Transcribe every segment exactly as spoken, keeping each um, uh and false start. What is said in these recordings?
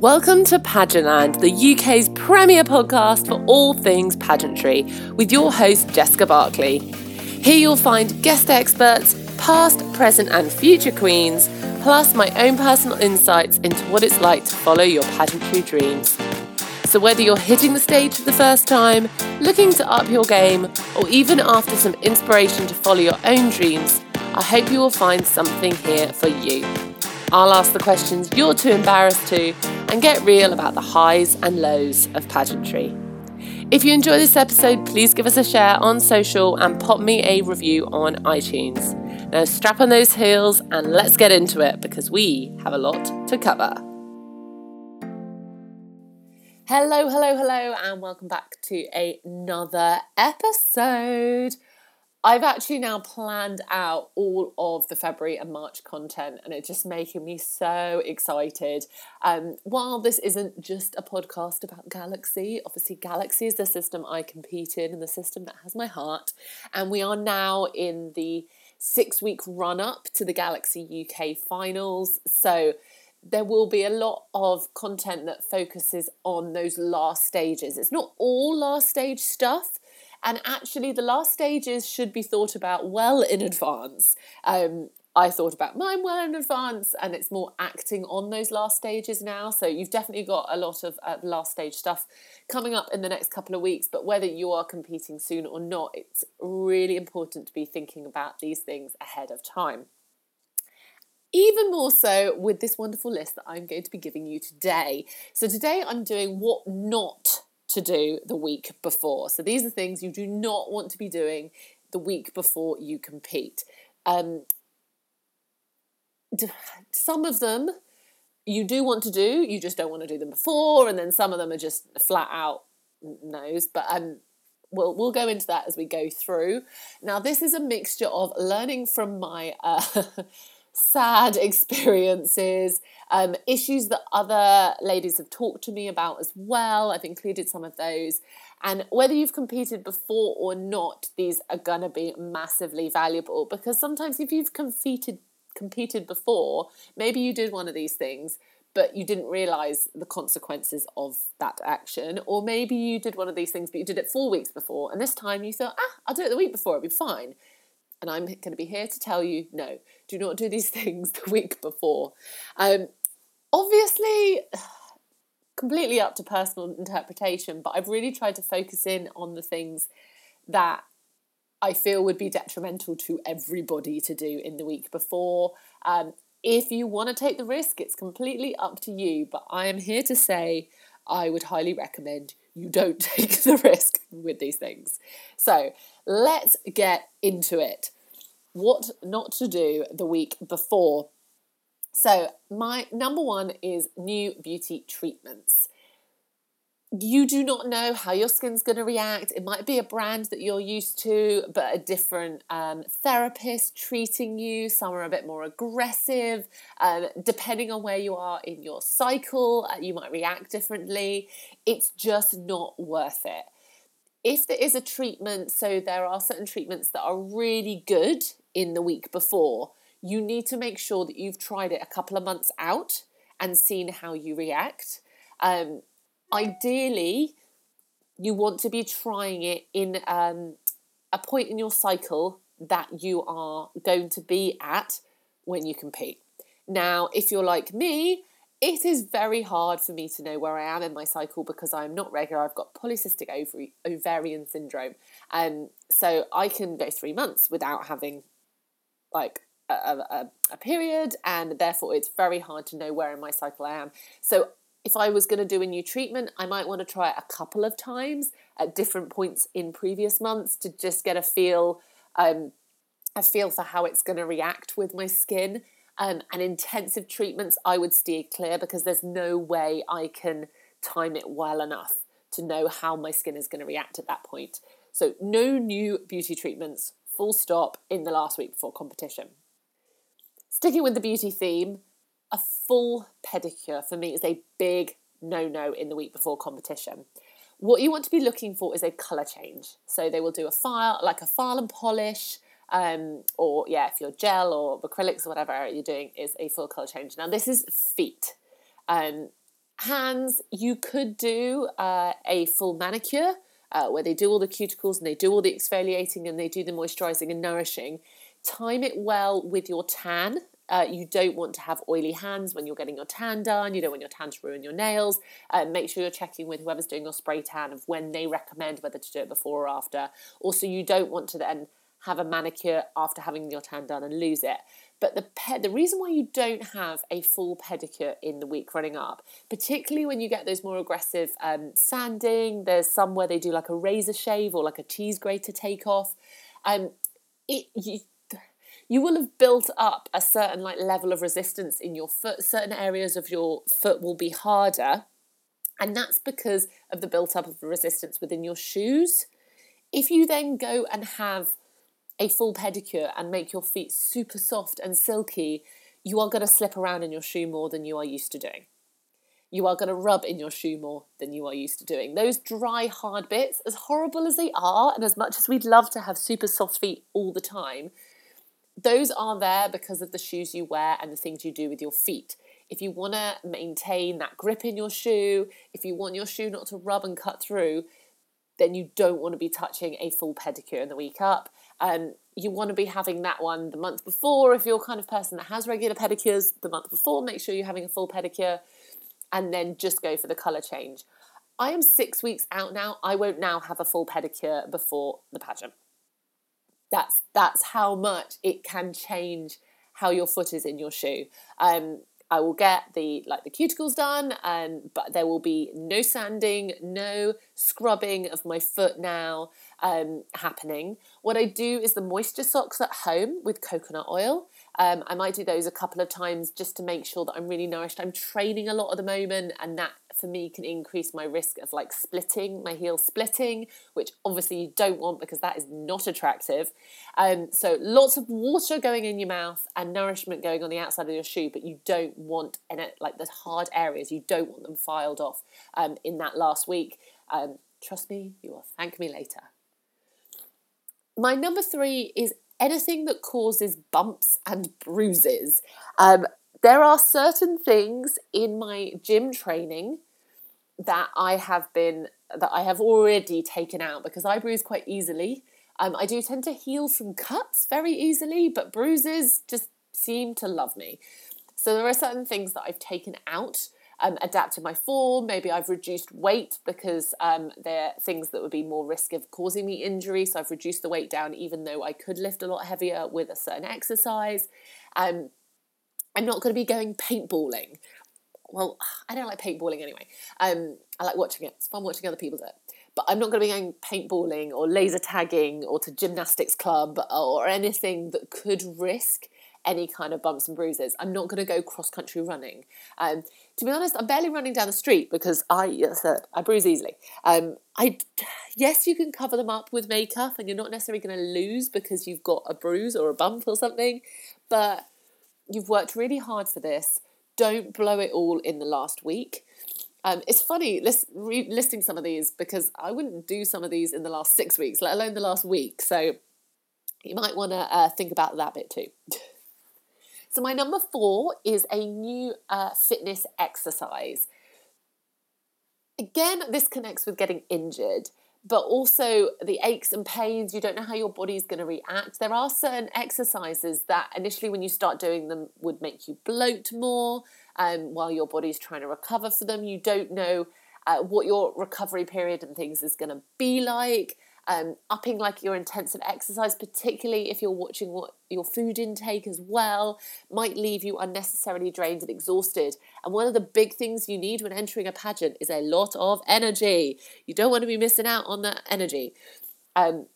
Welcome to Pageantland, the U K's premier podcast for all things pageantry, with your host Jessica Barclay. Here you'll find guest experts, past, present and future queens, plus my own personal insights into what it's like to follow your pageantry dreams. So whether you're hitting the stage for the first time, looking to up your game, or even after some inspiration to follow your own dreams, I hope you will find something here for you. I'll ask the questions you're too embarrassed to and get real about the highs and lows of pageantry. If you enjoy this episode, please give us a share on social and pop me a review on iTunes. Now strap on those heels and let's get into it because we have a lot to cover. Hello, hello, hello, and welcome back to another episode. I've actually now planned out all of the February and March content, and it's just making me so excited. Um, while this isn't just a podcast about Galaxy, obviously Galaxy is the system I compete in and the system that has my heart, and we are now in the six-week run-up to the Galaxy U K finals, so there will be a lot of content that focuses on those last stages. It's not all last stage stuff, and actually the last stages should be thought about well in advance. Um, I thought about mine well in advance, and it's more acting on those last stages now. So you've definitely got a lot of uh, last stage stuff coming up in the next couple of weeks, but whether you are competing soon or not, it's really important to be thinking about these things ahead of time. Even more so with this wonderful list that I'm going to be giving you today. So today I'm doing what not to do the week before. So these are things you do not want to be doing the week before you compete. Um, some of them you do want to do, you just don't want to do them before, and then some of them are just flat out no's, but um, we'll, we'll go into that as we go through. Now this is a mixture of learning from my uh, sad experiences, um, issues that other ladies have talked to me about as well. I've included some of those. And whether you've competed before or not, these are going to be massively valuable, because sometimes if you've competed, competed before, maybe you did one of these things, but you didn't realise the consequences of that action. Or maybe you did one of these things, but you did it four weeks before. And this time you thought, ah, I'll do it the week before, it'll be fine. And I'm going to be here to tell you, no, do not do these things the week before. Um, obviously, completely up to personal interpretation, but I've really tried to focus in on the things that I feel would be detrimental to everybody to do in the week before. Um, if you want to take the risk, it's completely up to you, but I am here to say I would highly recommend you don't take the risk with these things. So let's get into it. What not to do the week before. So my number one is new beauty treatments. You do not know how your skin's going to react. It might be a brand that you're used to, but a different um, therapist treating you. Some are a bit more aggressive. Um, depending on where you are in your cycle, uh, you might react differently. It's just not worth it. If there is a treatment, so there are certain treatments that are really good in the week before, you need to make sure that you've tried it a couple of months out and seen how you react. Um, Ideally, you want to be trying it in um, a point in your cycle that you are going to be at when you compete. Now, if you're like me, it is very hard for me to know where I am in my cycle because I'm not regular. I've got polycystic ovary ovarian syndrome. Um, so I can go three months without having like a, a, a period, and therefore it's very hard to know where in my cycle I am. So if I was going to do a new treatment, I might want to try it a couple of times at different points in previous months to just get a feel, um, a feel for how it's going to react with my skin. Um, and intensive treatments, I would steer clear because there's no way I can time it well enough to know how my skin is going to react at that point. So no new beauty treatments, full stop, in the last week before competition. Sticking with the beauty theme, a full pedicure for me is a big no-no in the week before competition. What you want to be looking for is a colour change. So they will do a file, like a file and polish, um, or yeah, if you're gel or acrylics or whatever you're doing, is a full colour change. Now this is feet. Um, Hands, you could do uh, a full manicure uh, where they do all the cuticles and they do all the exfoliating and they do the moisturising and nourishing. Time it well with your tan. Uh, you don't want to have oily hands when you're getting your tan done. You don't want your tan to ruin your nails. Uh, make sure you're checking with whoever's doing your spray tan of when they recommend whether to do it before or after. Also, you don't want to then have a manicure after having your tan done and lose it. But the pe- the reason why you don't have a full pedicure in the week running up, particularly when you get those more aggressive um, sanding, there's some where they do like a razor shave or like a cheese grater takeoff. Um, it, you, you will have built up a certain like level of resistance in your foot. Certain areas of your foot will be harder. And that's because of the built up of resistance within your shoes. If you then go and have a full pedicure and make your feet super soft and silky, you are going to slip around in your shoe more than you are used to doing. You are going to rub in your shoe more than you are used to doing. Those dry, hard bits, as horrible as they are, and as much as we'd love to have super soft feet all the time, those are there because of the shoes you wear and the things you do with your feet. If you want to maintain that grip in your shoe, if you want your shoe not to rub and cut through, then you don't want to be touching a full pedicure in the week up. Um, you want to be having that one the month before. If you're the kind of person that has regular pedicures the month before, make sure you're having a full pedicure and then just go for the colour change. I am six weeks out now. I won't now have a full pedicure before the pageant. That's that's how much it can change how your foot is in your shoe. Um, I will get the like the cuticles done, um, but there will be no sanding, no scrubbing of my foot now um, happening. What I do is the moisture socks at home with coconut oil. Um, I might do those a couple of times just to make sure that I'm really nourished. I'm training a lot at the moment, and that for me can increase my risk of like splitting, my heel splitting, which obviously you don't want because that is not attractive. Um, so lots of water going in your mouth and nourishment going on the outside of your shoe, but you don't want in it, like the hard areas, you don't want them filed off um, in that last week. Um, trust me, you will thank me later. My number three is anything that causes bumps and bruises. Um, There are certain things in my gym training that I have been, that I have already taken out because I bruise quite easily. Um, I do tend to heal from cuts very easily, but bruises just seem to love me. So there are certain things that I've taken out, um, adapted my form. Maybe I've reduced weight because um, they're things that would be more risk of causing me injury. So I've reduced the weight down, even though I could lift a lot heavier with a certain exercise. Um, I'm not going to be going paintballing. Well, I don't like paintballing anyway. Um, I like watching it. It's fun watching other people do it. But I'm not going to be going paintballing or laser tagging or to gymnastics club or anything that could risk any kind of bumps and bruises. I'm not going to go cross-country running. Um, to be honest, I'm barely running down the street because I I bruise easily. Um, I yes, you can cover them up with makeup and you're not necessarily going to lose because you've got a bruise or a bump or something. But you've worked really hard for this. Don't blow it all in the last week. Um, it's funny list, re- listing some of these because I wouldn't do some of these in the last six weeks, let alone the last week. So you might want to uh, think about that bit too. So my number four is a new uh, fitness exercise. Again, this connects with getting injured, but also the aches and pains. You don't know how your body's going to react. There are certain exercises that initially when you start doing them would make you bloat more um, while your body's trying to recover for them. You don't know uh, what your recovery period and things is going to be like. Um, upping like your intensive exercise, particularly if you're watching what your food intake as well, might leave you unnecessarily drained and exhausted. And one of the big things you need when entering a pageant is a lot of energy. You don't want to be missing out on that energy. Um,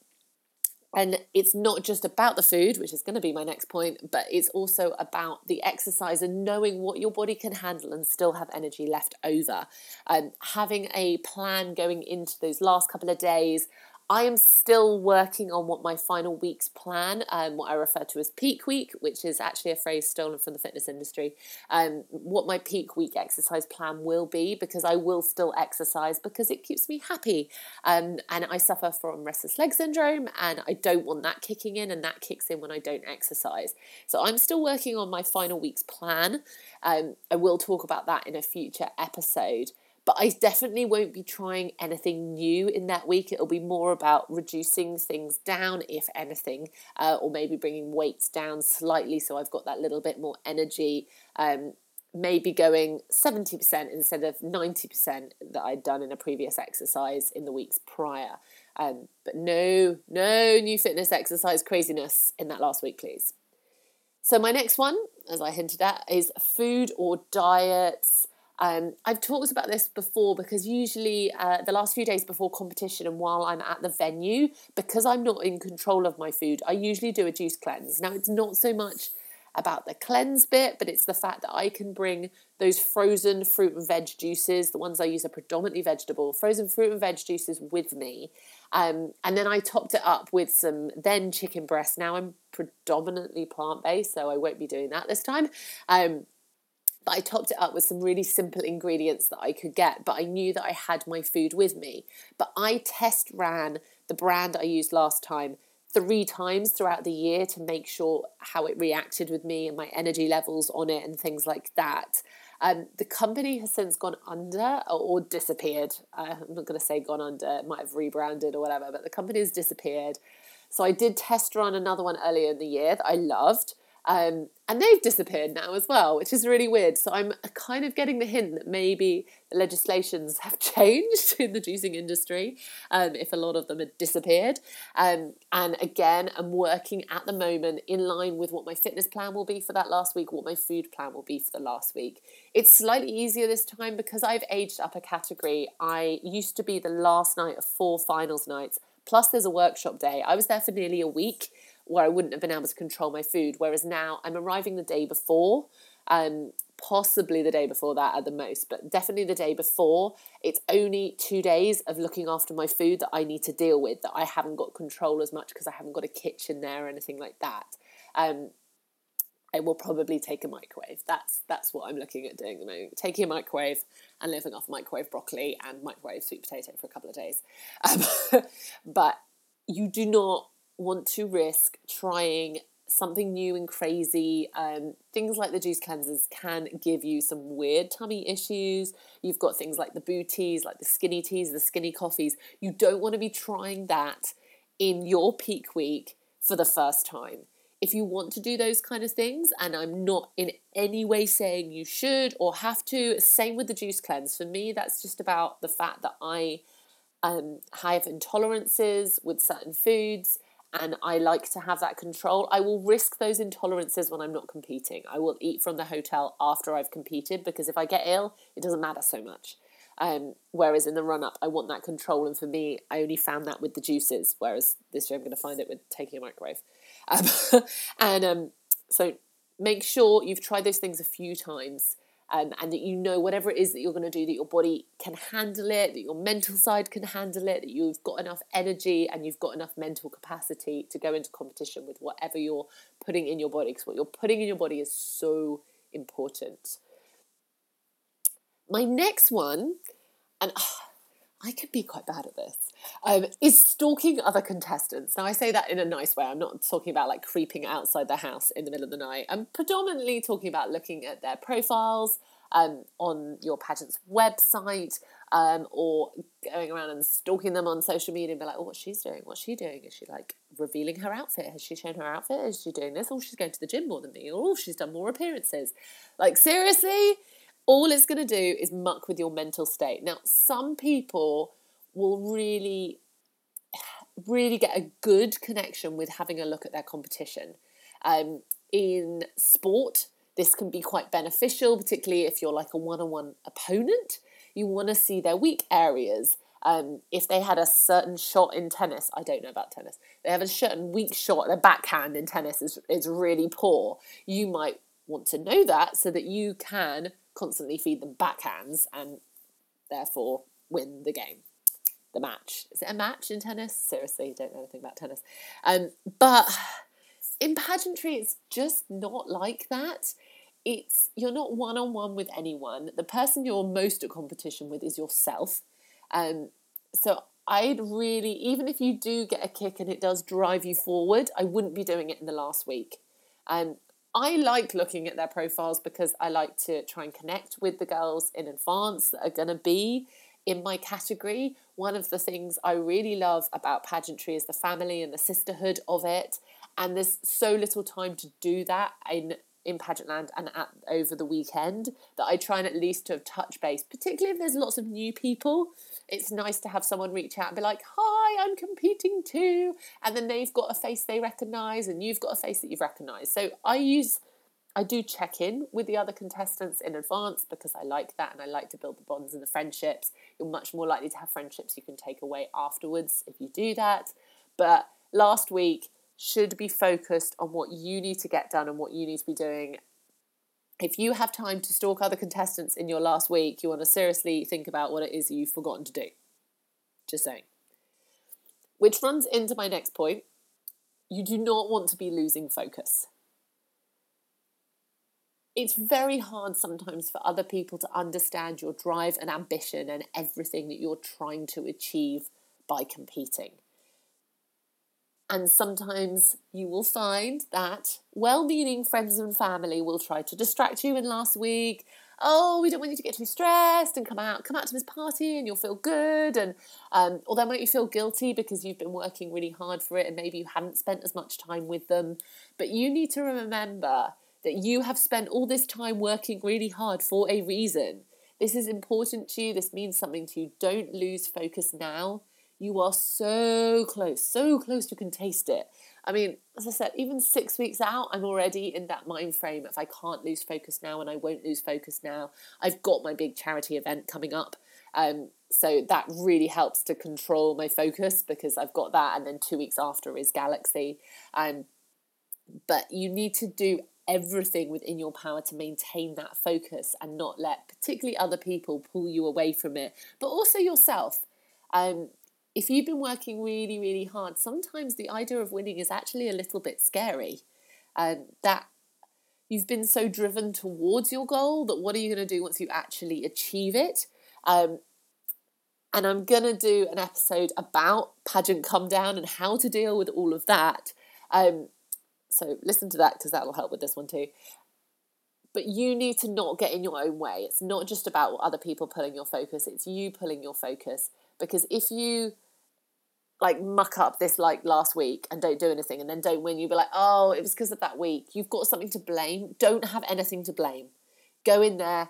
and it's not just about the food, which is going to be my next point, but it's also about the exercise and knowing what your body can handle and still have energy left over. Um, having a plan going into those last couple of days I am still working on what my final week's plan, um, what I refer to as peak week, which is actually a phrase stolen from the fitness industry, um, what my peak week exercise plan will be, because I will still exercise because it keeps me happy. Um, and I suffer from restless leg syndrome, and I don't want that kicking in, and that kicks in when I don't exercise. So I'm still working on my final week's plan. Um, I will talk about that in a future episode. But I definitely won't be trying anything new in that week. It'll be more about reducing things down, if anything, uh, or maybe bringing weights down slightly so I've got that little bit more energy. Um, maybe going seventy percent instead of ninety percent that I'd done in a previous exercise in the weeks prior. Um, but no, no new fitness exercise craziness in that last week, please. So my next one, as I hinted at, is food or diets. Um, I've talked about this before because usually uh, the last few days before competition and while I'm at the venue, because I'm not in control of my food, I usually do a juice cleanse. Now, it's not so much about the cleanse bit, but it's the fact that I can bring those frozen fruit and veg juices, the ones I use are predominantly vegetable, frozen fruit and veg juices with me. Um, and then I topped it up with some then chicken breast. Now, I'm predominantly plant-based, so I won't be doing that this time. Um But I topped it up with some really simple ingredients that I could get, but I knew that I had my food with me. But I test ran the brand I used last time three times throughout the year to make sure how it reacted with me and my energy levels on it and things like that. Um, the company has since gone under or, or disappeared. Uh, I'm not going to say gone under. It might have rebranded or whatever, but the company has disappeared. So I did test run another one earlier in the year that I loved. Um, and they've disappeared now as well, which is really weird. So I'm kind of getting the hint that maybe the legislations have changed in the juicing industry, um, if a lot of them had disappeared. Um, and again, I'm working at the moment in line with what my fitness plan will be for that last week, what my food plan will be for the last week. It's slightly easier this time because I've aged up a category. I used to be the last night of four finals nights, plus there's a workshop day. I was there for nearly a week where I wouldn't have been able to control my food, whereas now I'm arriving the day before, um, possibly the day before that at the most, but definitely the day before. It's only two days of looking after my food that I need to deal with, that I haven't got control as much because I haven't got a kitchen there or anything like that. Um, I will probably take a microwave. That's that's what I'm looking at doing at the moment, taking a microwave and living off microwave broccoli and microwave sweet potato for a couple of days. Um, but you do not want to risk trying something new and crazy. Um, things like the juice cleansers can give you some weird tummy issues. You've got things like the boo teas, like the skinny teas, the skinny coffees. You don't want to be trying that in your peak week for the first time. If you want to do those kind of things, and I'm not in any way saying you should or have to, same with the juice cleanse. For me, that's just about the fact that I um, have intolerances with certain foods, and I like to have that control. I will risk those intolerances when I'm not competing. I will eat from the hotel after I've competed because if I get ill, it doesn't matter so much. Um, whereas in the run-up, I want that control. And for me, I only found that with the juices, whereas this year I'm going to find it with taking a microwave. Um, and um, so make sure you've tried those things a few times um, and that you know whatever it is that you're going to do, that your body can handle it, that your mental side can handle it, that you've got enough energy and you've got enough mental capacity to go into competition with whatever you're putting in your body, because what you're putting in your body is so important. My next one, and oh, I can be quite bad at this, um, is stalking other contestants. Now, I say that in a nice way. I'm not talking about like creeping outside the house in the middle of the night. I'm predominantly talking about looking at their profiles um, on your pageant's website um, or going around and stalking them on social media and be like, oh, what's she doing? What's she doing? Is she like revealing her outfit? Has she shown her outfit? Is she doing this? Oh, she's going to the gym more than me. Or oh, she's done more appearances. Like, seriously? All it's going to do is muck with your mental state. Now, some people will really, really get a good connection with having a look at their competition. Um, in sport, this can be quite beneficial, particularly if you're like a one-on-one opponent. You want to see their weak areas. Um, if they had a certain shot in tennis, I don't know about tennis, they have a certain weak shot, their backhand in tennis is, is really poor. You might want to know that so that you can constantly feed them backhands and therefore win the game. the match. Is it a match in tennis? Seriously, don't know anything about tennis. Um, but in pageantry, it's just not like that. It's, you're not one-on-one with anyone. The person you're most at competition with is yourself. Um, so I'd really, even if you do get a kick and it does drive you forward, I wouldn't be doing it in the last week. Um, I like looking at their profiles because I like to try and connect with the girls in advance that are going to be in my category. One of the things I really love about pageantry is the family and the sisterhood of it. And there's so little time to do that in in Pageantland and at, over the weekend, that I try and at least to have touch base, particularly if there's lots of new people. It's nice to have someone reach out and be like, hi, I'm competing too. And then they've got a face they recognise and you've got a face that you've recognised. So I use, I do check in with the other contestants in advance because I like that and I like to build the bonds and the friendships. You're much more likely to have friendships you can take away afterwards if you do that. But last week should be focused on what you need to get done and what you need to be doing. If you have time to stalk other contestants in your last week, you want to seriously think about what it is you've forgotten to do. Just saying. Which runs into my next point. You do not want to be losing focus. It's very hard sometimes for other people to understand your drive and ambition and everything that you're trying to achieve by competing. And sometimes you will find that well-meaning friends and family will try to distract you in last week. Oh, we don't want you to get too stressed and come out, come out to this party and you'll feel good. And um, or they make you feel guilty because you've been working really hard for it and maybe you haven't spent as much time with them. But you need to remember that you have spent all this time working really hard for a reason. This is important to you. This means something to you. Don't lose focus now. You are so close, so close you can taste it. I mean, as I said, even six weeks out, I'm already in that mind frame. If I can't lose focus now and I won't lose focus now, I've got my big charity event coming up. Um, so that really helps to control my focus because I've got that. And then two weeks after is Galaxy. Um, but you need to do everything within your power to maintain that focus and not let particularly other people pull you away from it, but also yourself. Um, If you've been working really, really hard, sometimes the idea of winning is actually a little bit scary. Um, that you've been so driven towards your goal that what are you going to do once you actually achieve it? Um, and I'm going to do an episode about pageant come down and how to deal with all of that. Um, so listen to that because that will help with this one too. But you need to not get in your own way. It's not just about what other people pulling your focus. It's you pulling your focus. Because if you like muck up this like last week and don't do anything and then don't win, you'll be like, oh, it was because of that week. You've got something to blame. Don't have anything to blame. Go in there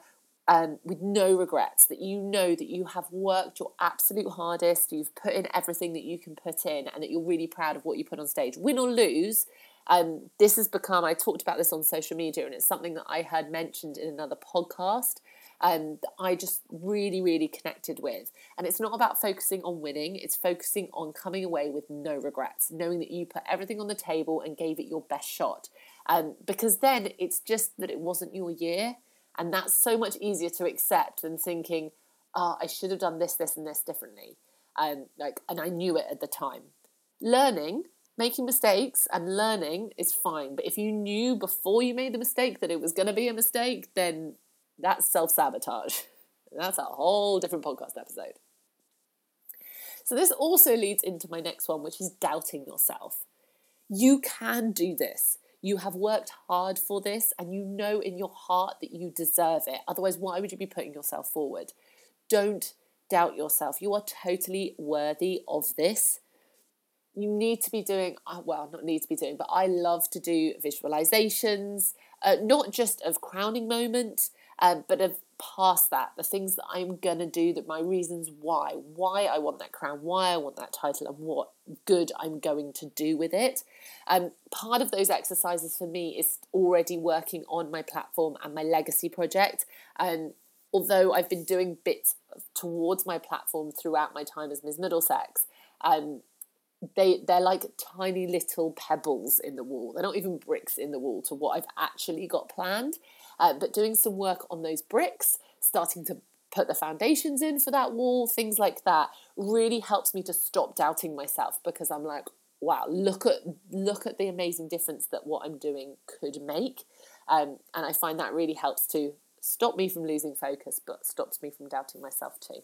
um, with no regrets, that you know that you have worked your absolute hardest. You've put in everything that you can put in and that you're really proud of what you put on stage. Win or lose. Um, this has become, I talked about this on social media and it's something that I heard mentioned in another podcast um, that I just really, really connected with. And it's not about focusing on winning, it's focusing on coming away with no regrets, knowing that you put everything on the table and gave it your best shot. Um, because then it's just that it wasn't your year. And that's so much easier to accept than thinking, oh, I should have done this, this and this differently. Um, like, and I knew it at the time. Learning, making mistakes and learning is fine. But if you knew before you made the mistake that it was going to be a mistake, then that's self-sabotage. That's a whole different podcast episode. So this also leads into my next one, which is doubting yourself. You can do this. You have worked hard for this and you know in your heart that you deserve it. Otherwise, why would you be putting yourself forward? Don't doubt yourself. You are totally worthy of this. You need to be doing, well, not need to be doing, but I love to do visualizations, uh, not just of crowning moment, um, but of past that, the things that I'm going to do, that my reasons why, why I want that crown, why I want that title and what good I'm going to do with it. Um, part of those exercises for me is already working on my platform and my legacy project. Um, although I've been doing bits towards my platform throughout my time as Miz Middlesex, um, They, they're like tiny little pebbles in the wall. They're not even bricks in the wall to what I've actually got planned. Uh, but doing some work on those bricks, starting to put the foundations in for that wall, things like that, really helps me to stop doubting myself, because I'm like, wow, look at look at the amazing difference that what I'm doing could make. Um, and I find that really helps to stop me from losing focus, but stops me from doubting myself too.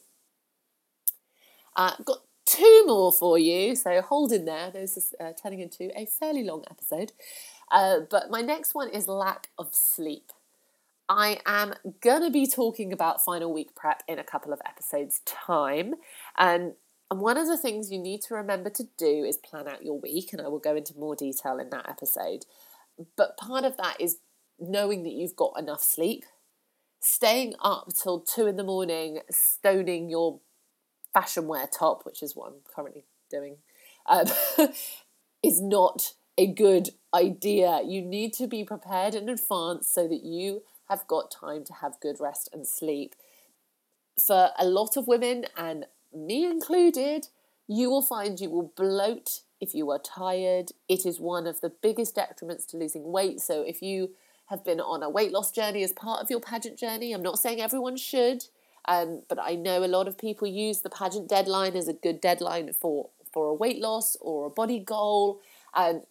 Uh, got two more for you, so hold in there. This is uh, turning into a fairly long episode. Uh, but my next one is lack of sleep. I am going to be talking about final week prep in a couple of episodes' time. And And one of the things you need to remember to do is plan out your week, and I will go into more detail in that episode. But part of that is knowing that you've got enough sleep. Staying up till two in the morning, stoning your fashion wear top, which is what I'm currently doing, um, is not a good idea. You need to be prepared in advance so that you have got time to have good rest and sleep. For a lot of women, and me included, you will find you will bloat if you are tired. It is one of the biggest detriments to losing weight. So if you have been on a weight loss journey as part of your pageant journey, I'm not saying everyone should, um, but I know a lot of people use the pageant deadline as a good deadline for, for a weight loss or a body goal. Um,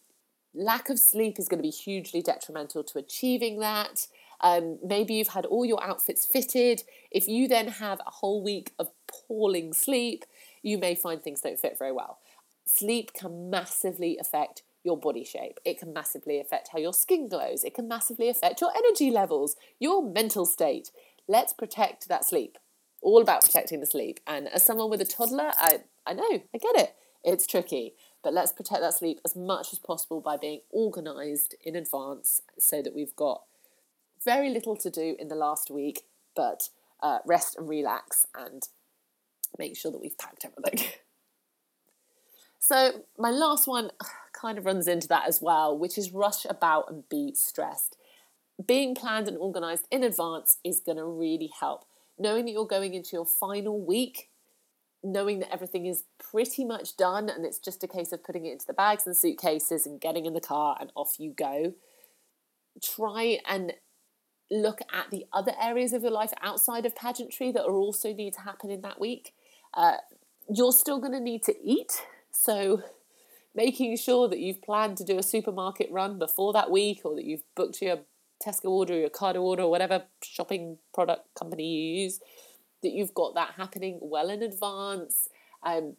lack of sleep is going to be hugely detrimental to achieving that. Um, maybe you've had all your outfits fitted. If you then have a whole week of appalling sleep, you may find things don't fit very well. Sleep can massively affect your body shape. It can massively affect how your skin glows. It can massively affect your energy levels, your mental state. Let's protect that sleep. All about protecting the sleep. And as someone with a toddler, I, I know, I get it. It's tricky. But let's protect that sleep as much as possible by being organised in advance so that we've got very little to do in the last week, but uh, rest and relax and make sure that we've packed everything. So my last one kind of runs into that as well, which is rush about and be stressed. Being planned and organised in advance is going to really help. Knowing that you're going into your final week, knowing that everything is pretty much done and it's just a case of putting it into the bags and suitcases and getting in the car and off you go. Try and look at the other areas of your life outside of pageantry that are also need to happen in that week. Uh, you're still going to need to eat, so making sure that you've planned to do a supermarket run before that week, or that you've booked your Tesco order or your Ocado order or whatever shopping product company you use, that you've got that happening well in advance. Um,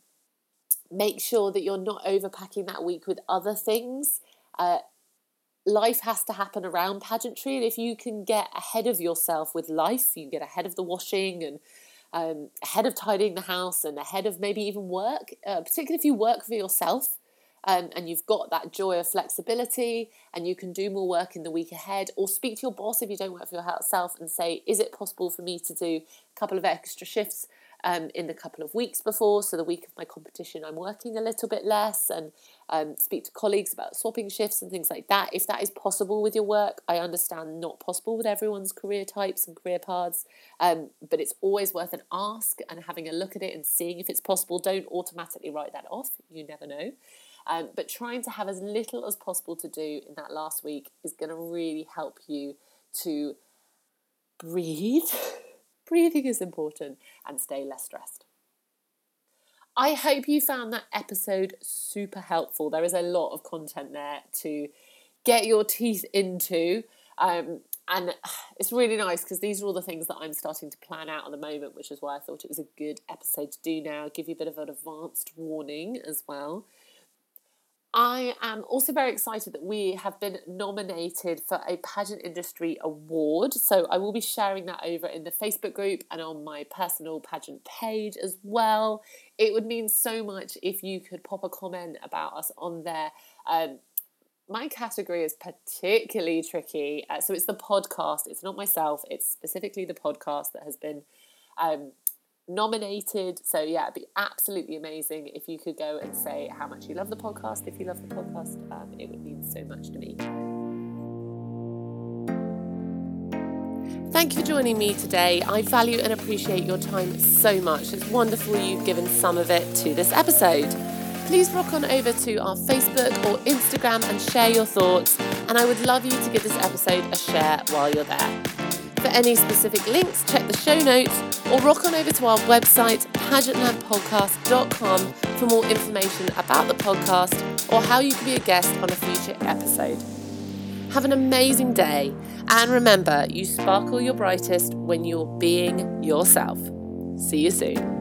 make sure that you're not overpacking that week with other things. Uh, Life has to happen around pageantry, and if you can get ahead of yourself with life, you can get ahead of the washing and um, ahead of tidying the house and ahead of maybe even work, uh, particularly if you work for yourself um, and you've got that joy of flexibility and you can do more work in the week ahead, or speak to your boss if you don't work for yourself and say, is it possible for me to do a couple of extra shifts Um, in the couple of weeks before, so the week of my competition I'm working a little bit less, and um, speak to colleagues about swapping shifts and things like that, if that is possible with your work. I understand not possible with everyone's career types and career paths, um, but it's always worth an ask and having a look at it and seeing if it's possible. Don't automatically write that off, you never know, um, but trying to have as little as possible to do in that last week is going to really help you to breathe. Breathing is important, and stay less stressed. I hope you found that episode super helpful. There is a lot of content there to get your teeth into. Um, and it's really nice because these are all the things that I'm starting to plan out at the moment, which is why I thought it was a good episode to do now. Give you a bit of an advanced warning as well. I am also very excited that we have been nominated for a Pageant Industry Award. So I will be sharing that over in the Facebook group and on my personal pageant page as well. It would mean so much if you could pop a comment about us on there. Um, my category is particularly tricky. Uh, so it's the podcast. It's not myself. It's specifically the podcast that has been um nominated. So yeah, it'd be absolutely amazing if you could go and say how much you love the podcast. If you love the podcast, um, it would mean so much to me. Thank you for joining me today. I value and appreciate your time so much. It's wonderful you've given some of it to this episode. Please rock on over to our Facebook or Instagram and share your thoughts, and I would love you to give this episode a share while you're there. For any specific links, check the show notes or rock on over to our website, pageant land podcast dot com, for more information about the podcast or how you can be a guest on a future episode. Have an amazing day, and remember, you sparkle your brightest when you're being yourself. See you soon.